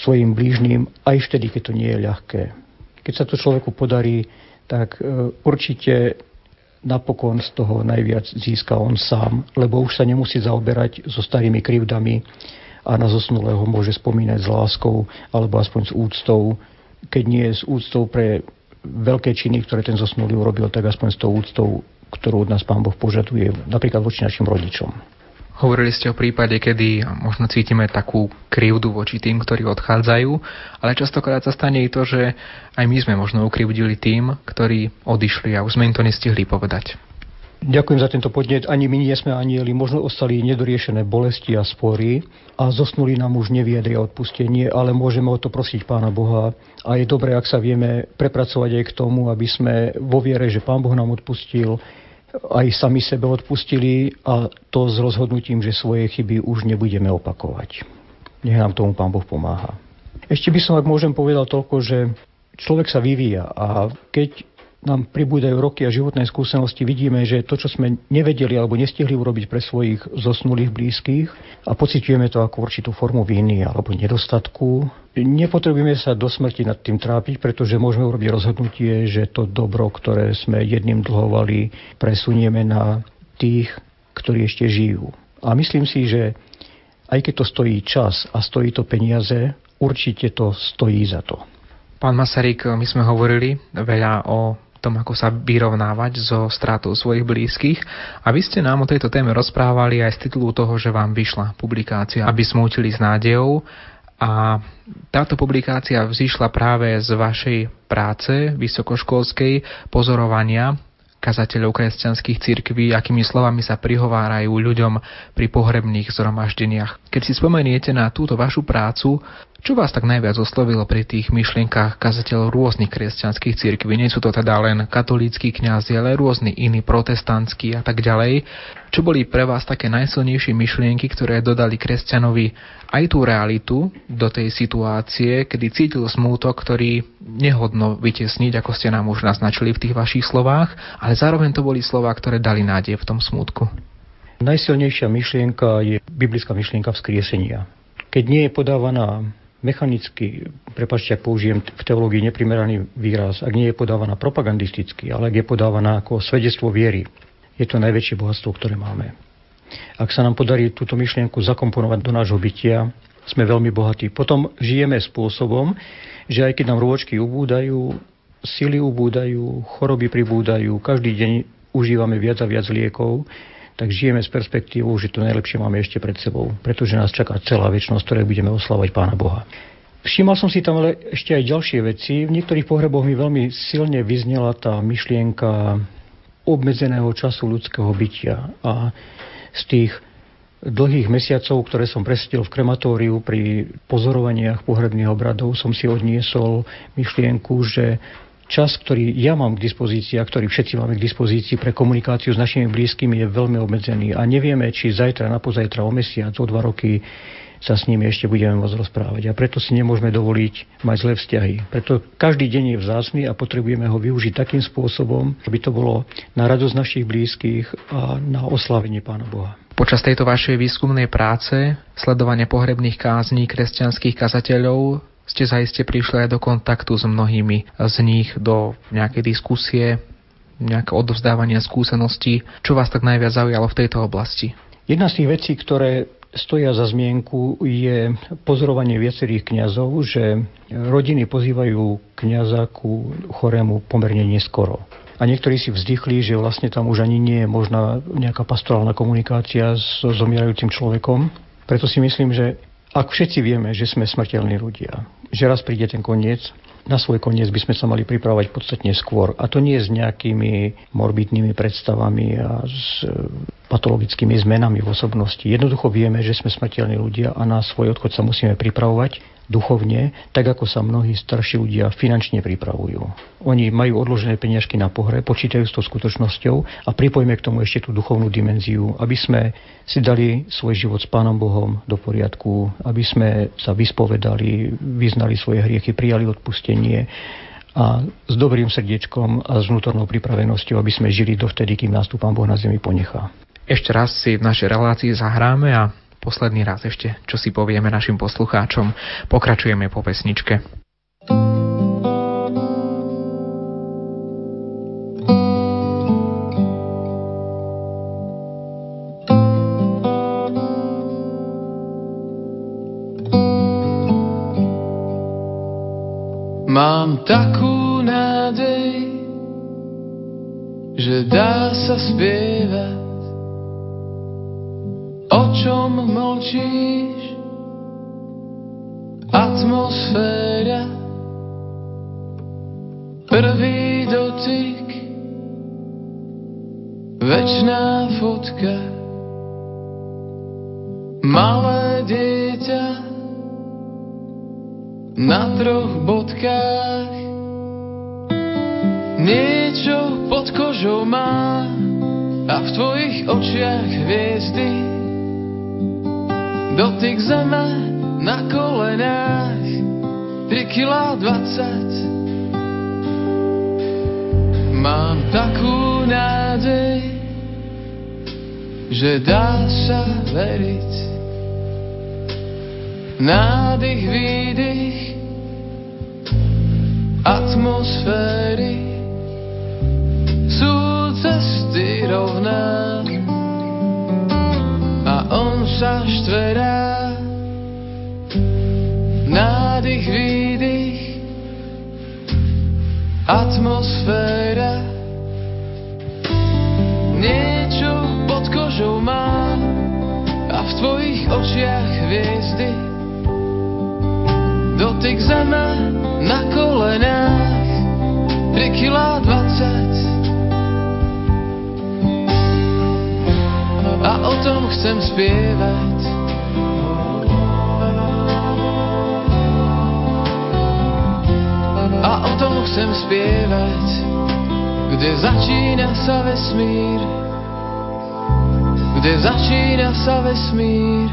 svojim blížnym aj vtedy, keď to nie je ľahké. Keď sa to človeku podarí, tak určite napokon z toho najviac získa on sám, lebo už sa nemusí zaoberať so starými krivdami a na zosnulého môže spomínať s láskou alebo aspoň s úctou. Keď nie je s úctou pre veľké činy, ktoré ten zosnulý urobil, tak aspoň s tou úctou, ktorú od nás Pán Boh požaduje, napríklad voči našim rodičom. Hovorili ste o prípade, kedy možno cítime takú krivdu voči tým, ktorí odchádzajú, ale častokrát sa stane i to, že aj my sme možno ukrivdili tým, ktorí odišli a už sme im to nestihli povedať. Ďakujem za tento podnet. Ani my nie sme anjeli, možno ostali nedoriešené bolesti a spory a zosnuli nám už neviedria odpustenie, ale môžeme o to prosiť Pána Boha. A je dobré, ak sa vieme prepracovať aj k tomu, aby sme vo viere, že Pán Boh nám odpustil, aj sami sebe odpustili, a to s rozhodnutím, že svoje chyby už nebudeme opakovať. Nech nám tomu Pán Boh pomáha. Ešte by som, ak môžem, povedal toľko, že človek sa vyvíja a keď nám pribúdajú roky a životné skúsenosti, vidíme, že to, čo sme nevedeli alebo nestihli urobiť pre svojich zosnulých blízkych, a pociťujeme to ako určitú formu viny alebo nedostatku, nepotrebujeme sa do smrti nad tým trápiť, pretože môžeme urobiť rozhodnutie, že to dobro, ktoré sme jedným dlhovali, presunieme na tých, ktorí ešte žijú. A myslím si, že aj keď to stojí čas a stojí to peniaze, určite to stojí za to. Pán Masarík, my sme hovorili veľa o tom, ako sa vyrovnávať so stratou svojich blízkych. A vy ste nám o tejto téme rozprávali aj z titulu toho, že vám vyšla publikácia Aby smútili s nádejou. A táto publikácia vzýšla práve z vašej práce vysokoškolskej pozorovania kazateľov kresťanských cirkví, akými slovami sa prihovárajú ľuďom pri pohrebných zhromaždeniach. Keď si spomeniete na túto vašu prácu, čo vás tak najviac oslovilo pri tých myšlienkách kazateľov rôznych kresťanských cirkví? Nie sú to teda len katolícki kňazi, ale rôzni iní, protestantskí a tak ďalej. Čo boli pre vás také najsilnejšie myšlienky, ktoré dodali kresťanovi aj tú realitu do tej situácie, kedy cítil smútok, ktorý nehodno vytiesniť, ako ste nám už naznačili v tých vašich slovách, ale zároveň to boli slová, ktoré dali nádej v tom smútku? Najsilnejšia myšlienka je biblická myšlienka vzkriesenia. Keď nie je podávaná mechanicky, prepáčte, ak použijem v teológii neprimeraný výraz, ak nie je podávaná propagandisticky, ale ak je podávaná ako svedectvo viery, je to najväčšie bohatstvo, ktoré máme. Ak sa nám podarí túto myšlienku zakomponovať do nášho bytia, sme veľmi bohatí. Potom žijeme spôsobom, že aj keď nám rôčky ubúdajú, sily ubúdajú, choroby pribúdajú, každý deň užívame viac a viac liekov, tak žijeme s perspektívou, že to najlepšie máme ešte pred sebou, pretože nás čaká celá večnosť, ktorej budeme oslávať Pána Boha. Všimal som si tam ale ešte aj ďalšie veci. V niektorých pohreboch mi veľmi silne vyznela tá myšlienka obmedzeného času ľudského bytia. A z tých dlhých mesiacov, ktoré som presedel v krematóriu pri pozorovaniach pohrebných obradov, som si odniesol myšlienku, že čas, ktorý ja mám k dispozícii a ktorý všetci máme k dispozícii pre komunikáciu s našimi blízkymi, je veľmi obmedzený a nevieme, či zajtra, napozajtra, o mesiac, o dva roky sa s nimi ešte budeme môcť rozprávať. A preto si nemôžeme dovoliť mať zlé vzťahy. Preto každý deň je vzácny a potrebujeme ho využiť takým spôsobom, aby to bolo na radosť našich blízkych a na oslavenie Pána Boha. Počas tejto vašej výskumnej práce, sledovania pohrebných kázní kresťanských kazateľov, ste zaiste prišli aj do kontaktu s mnohými z nich, do nejakej diskusie, nejaké odovzdávania skúseností. Čo vás tak najviac zaujalo v tejto oblasti? Jedna z tých vecí, ktoré stoja za zmienku, je pozorovanie viacerých kňazov, že rodiny pozývajú kňaza ku chorému pomerne neskoro. A niektorí si vzdychli, že vlastne tam už ani nie je možná nejaká pastorálna komunikácia s zomierajúcim človekom. Preto si myslím, že ak všetci vieme, že sme smrteľní ľudia, že raz príde ten koniec, na svoj koniec by sme sa mali pripravovať podstatne skôr. A to nie s nejakými morbidnými predstavami a s patologickými zmenami v osobnosti. Jednoducho vieme, že sme smrteľní ľudia a na svoj odchod sa musíme pripravovať duchovne, tak ako sa mnohí starší ľudia finančne pripravujú. Oni majú odložené peniažky na pohreb, počítajú s tou skutočnosťou a pripojme k tomu ešte tú duchovnú dimenziu, aby sme si dali svoj život s Pánom Bohom do poriadku, aby sme sa vyspovedali, vyznali svoje hriechy, prijali odpustenie a s dobrým srdiečkom a s vnútornou pripravenosťou, aby sme žili dovtedy, kým nás tu Pán Boh na zemi ponechá. Ešte raz si v našej relácii zahráme a posledný raz ešte, čo si povieme našim poslucháčom. Pokračujeme po pesničke. Mám takú nádej, že dá sa spievať, o čom mlčíš. Atmosféra, prvý dotyk, večná fotka, malé dieťa na troch bodkách. Niečo pod kožou má a v tvojich očiach hviezdy. Dotyk zeme na kolenách, tri kilá dvadsať. Mám takú nádej, že dá sa veriť. Nádych, výdych atmosféry, sú cesty rovná a on sa štverá. Nádych, výdych atmosféra. Niečo pod kožou mám a v tvojich očiach hviezdy. Dotyk zeme na kolenách, tri kilá dvadsať. A o tom chcem spievať. A o tom chcem spievať, kde začína sa vesmír, kde začína sa vesmír.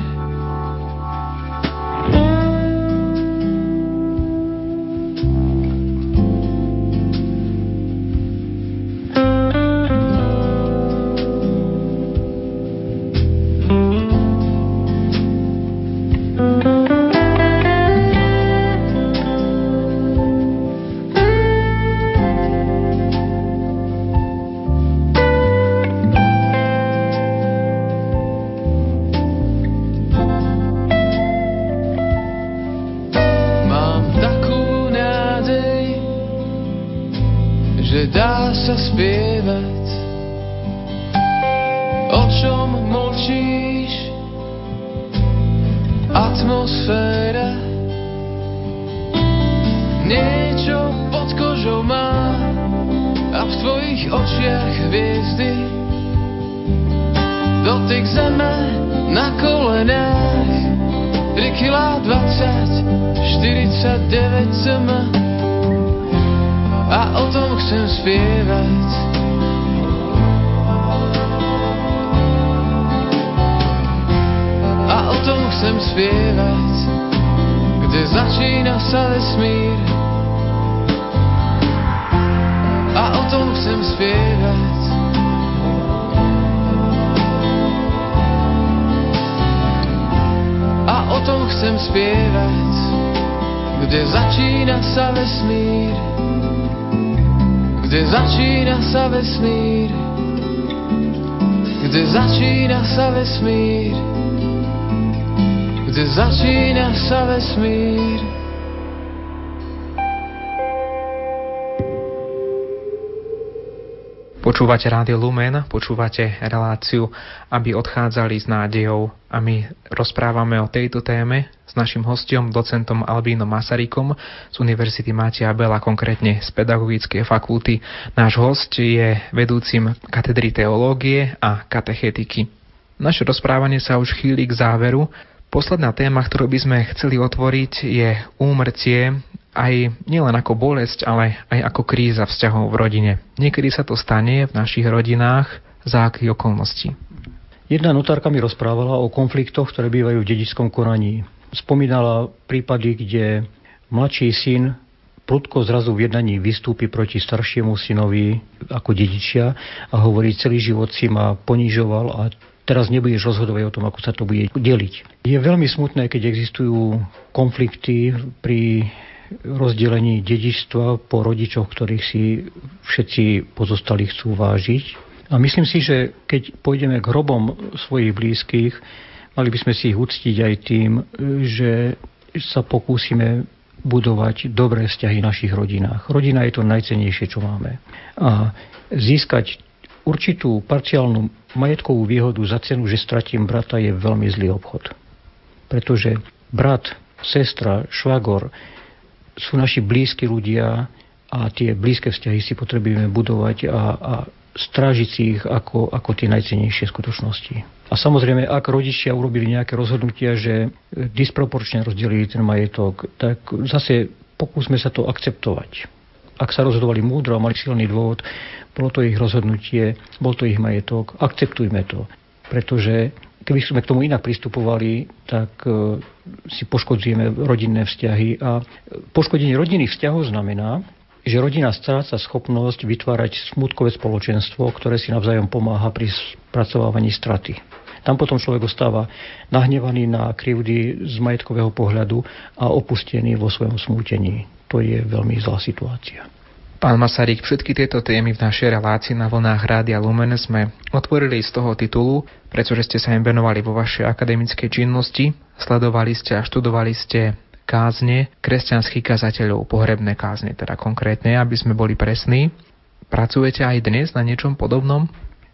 Počúvate Rádio Lumen, počúvate reláciu, aby odchádzali s nádejou. A my rozprávame o tejto téme s našim hosťom, docentom Albínom Masaríkom z Univerzity Mateja Bela, konkrétne z Pedagogickej fakulty. Náš hosť je vedúcim katedry teológie a katechetiky. Naše rozprávanie sa už chýli k záveru. Posledná téma, ktorú by sme chceli otvoriť, je úmrtie, aj nielen ako bolesť, ale aj ako kríza vzťahov v rodine. Niekedy sa to stane v našich rodinách, za akých okolností. Jedna notárka mi rozprávala o konfliktoch, ktoré bývajú v dedičskom konaní. Spomínala prípady, kde mladší syn prudko zrazu v jednaní vystúpi proti staršiemu synovi ako dedičia a hovorí, celý život si ma ponižoval a teraz nebudeš rozhodovať o tom, ako sa to bude deliť. Je veľmi smutné, keď existujú konflikty pri rozdelení dedičstva po rodičoch, ktorých si všetci pozostali chcú vážiť. A myslím si, že keď pôjdeme k hrobom svojich blízkych, mali by sme si ich uctiť aj tým, že sa pokúsime budovať dobré vzťahy v našich rodinách. Rodina je to najcennejšie, čo máme. A získať určitú parciálnu majetkovú výhodu za cenu, že stratím brata, je veľmi zlý obchod. Pretože brat, sestra, švagor sú naši blízki ľudia a tie blízke vzťahy si potrebujeme budovať a, a strážiť si ich ako, ako tie najcennejšie skutočnosti. A samozrejme, ak rodičia urobili nejaké rozhodnutia, že disproporčne rozdelili ten majetok, tak zase pokúsme sa to akceptovať. Ak sa rozhodovali múdro a mali silný dôvod, bolo to ich rozhodnutie, bol to ich majetok, akceptujme to. Pretože keby sme k tomu inak pristupovali, tak si poškodzujeme rodinné vzťahy. A poškodenie rodinných vzťahov znamená, že rodina stráca schopnosť vytvárať smutkové spoločenstvo, ktoré si navzájom pomáha pri spracovávaní straty. Tam potom človek ostáva nahnevaný na krivdy z majetkového pohľadu a opustený vo svojom smútení. To je veľmi zlá situácia. Pán Masarík, všetky tieto témy v našej relácii na vlnách Rádia Lumen sme otvorili z toho titulu, pretože ste sa im venovali vo vašej akademickej činnosti, sledovali ste a študovali ste kázne kresťanských kazateľov, pohrebné kázne, teda konkrétne, aby sme boli presní. Pracujete aj dnes na niečom podobnom?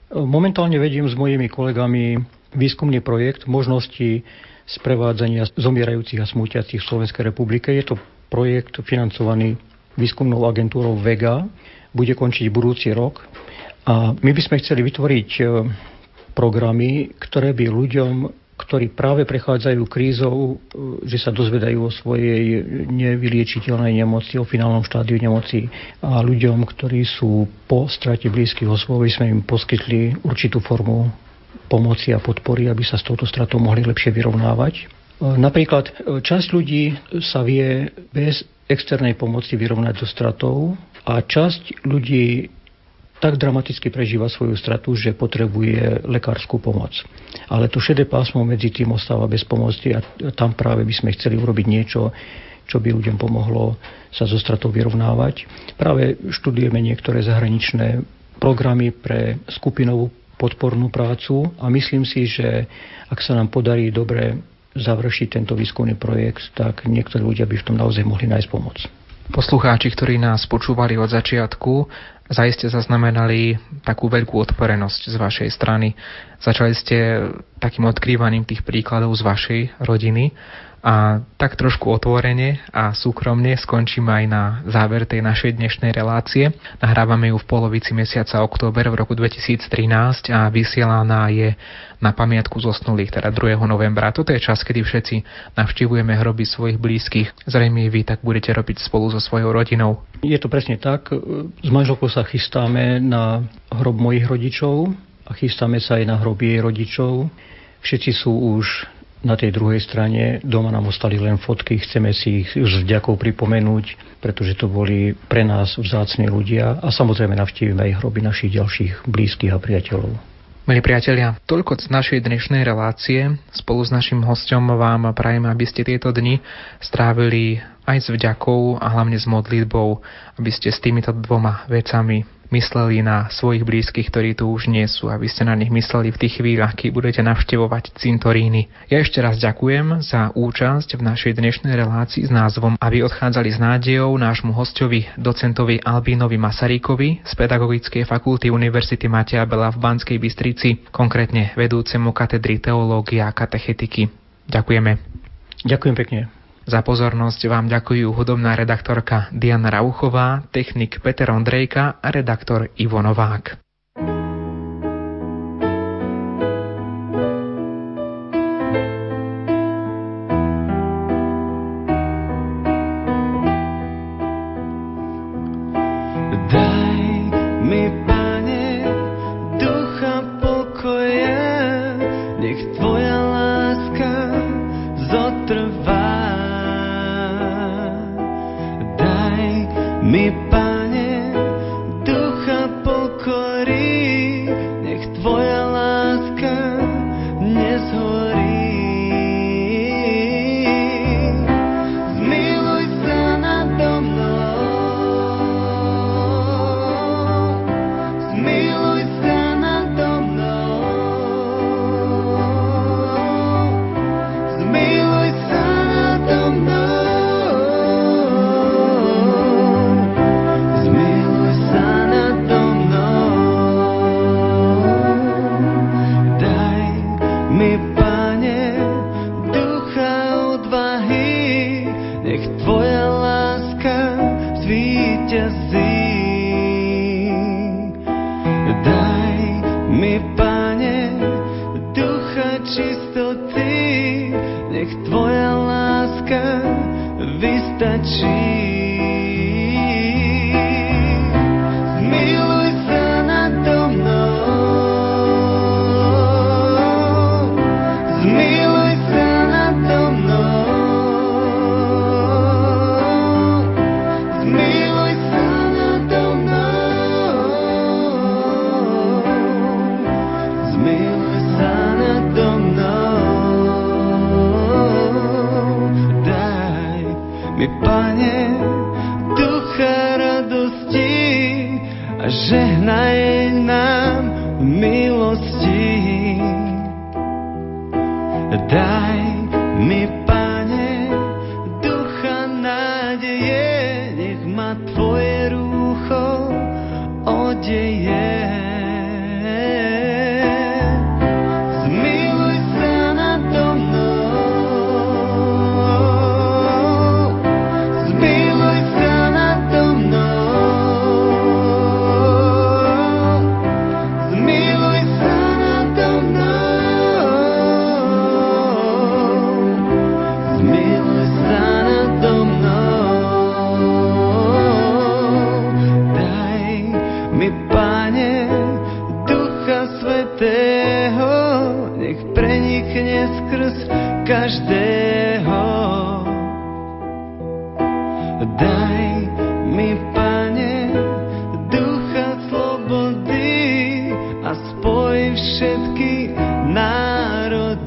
Momentálne vediem s mojimi kolegami výskumný projekt možnosti sprevádzania zomierajúcich a smútiacich v Slovenskej republike. Je to projekt financovaný výskumnou agentúrou Vega. Bude končiť budúci rok. A my by sme chceli vytvoriť programy, ktoré by ľuďom, ktorí práve prechádzajú krízou, že sa dozvedajú o svojej nevyliečiteľnej nemoci, o finálnom štádiu nemoci, a ľuďom, ktorí sú po strate blízkych osôb, sme im poskytli určitú formu pomoci a podpory, aby sa s touto stratou mohli lepšie vyrovnávať. Napríklad časť ľudí sa vie bez externej pomoci vyrovnať so stratou a časť ľudí tak dramaticky prežíva svoju stratu, že potrebuje lekárskú pomoc. Ale to šedé pásmo medzi tým ostáva bez pomoci a tam práve by sme chceli urobiť niečo, čo by ľuďom pomohlo sa so stratou vyrovnávať. Práve študujeme niektoré zahraničné programy pre skupinovú podpornú prácu a myslím si, že ak sa nám podarí dobre završiť tento výskumný projekt, tak niektorí ľudia by v tom naozaj mohli nájsť pomoc. Poslucháči, ktorí nás počúvali od začiatku, zaiste zaznamenali takú veľkú otvorenosť z vašej strany. Začali ste takým odkrývaním tých príkladov z vašej rodiny a tak trošku otvorene a súkromne skončíme aj na záver tej našej dnešnej relácie. Nahrávame ju v polovici mesiaca október v roku dvetisíctrinásť a vysielaná je na pamiatku zosnulých, teda druhého novembra. Toto je čas, kedy všetci navštívujeme hroby svojich blízkych. Zrejme vy tak budete robiť spolu so svojou rodinou. Je to presne tak. Z manželkou sa chystáme na hrob mojich rodičov a chystáme sa aj na hrob jej rodičov. Všetci sú už na tej druhej strane. Doma nám ostali len fotky. Chceme si ich už s vďakou pripomenúť, pretože to boli pre nás vzácni ľudia a samozrejme navštívime aj hroby našich ďalších blízkych a priateľov. Milí priatelia, toľko z našej dnešnej relácie. Spolu s našim hosťom vám prajeme, aby ste tieto dni strávili aj s vďakou a hlavne s modlitbou, aby ste s týmito dvoma vecami mysleli na svojich blízkych, ktorí tu už nie sú, aby ste na nich mysleli v tých chvíľach, keď budete navštevovať cintoríny. Ja ešte raz ďakujem za účasť v našej dnešnej relácii s názvom Aby odchádzali s nádejou nášmu hosťovi, docentovi Albínovi Masaríkovi z Pedagogickej fakulty Univerzity Mateja Bela v Banskej Bystrici, konkrétne vedúcemu katedry teológia a katechetiky. Ďakujeme. Ďakujem pekne. Za pozornosť vám ďakujú hudobná redaktorka Diana Rauchová, technik Peter Ondrejka a redaktor Ivo Novák. Daj mi, Pane, duch krst každého. Daj mi, Pane, ducha slobody a spoj všetky národy.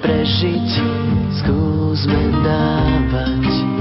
Prežiť, skúsme dávať.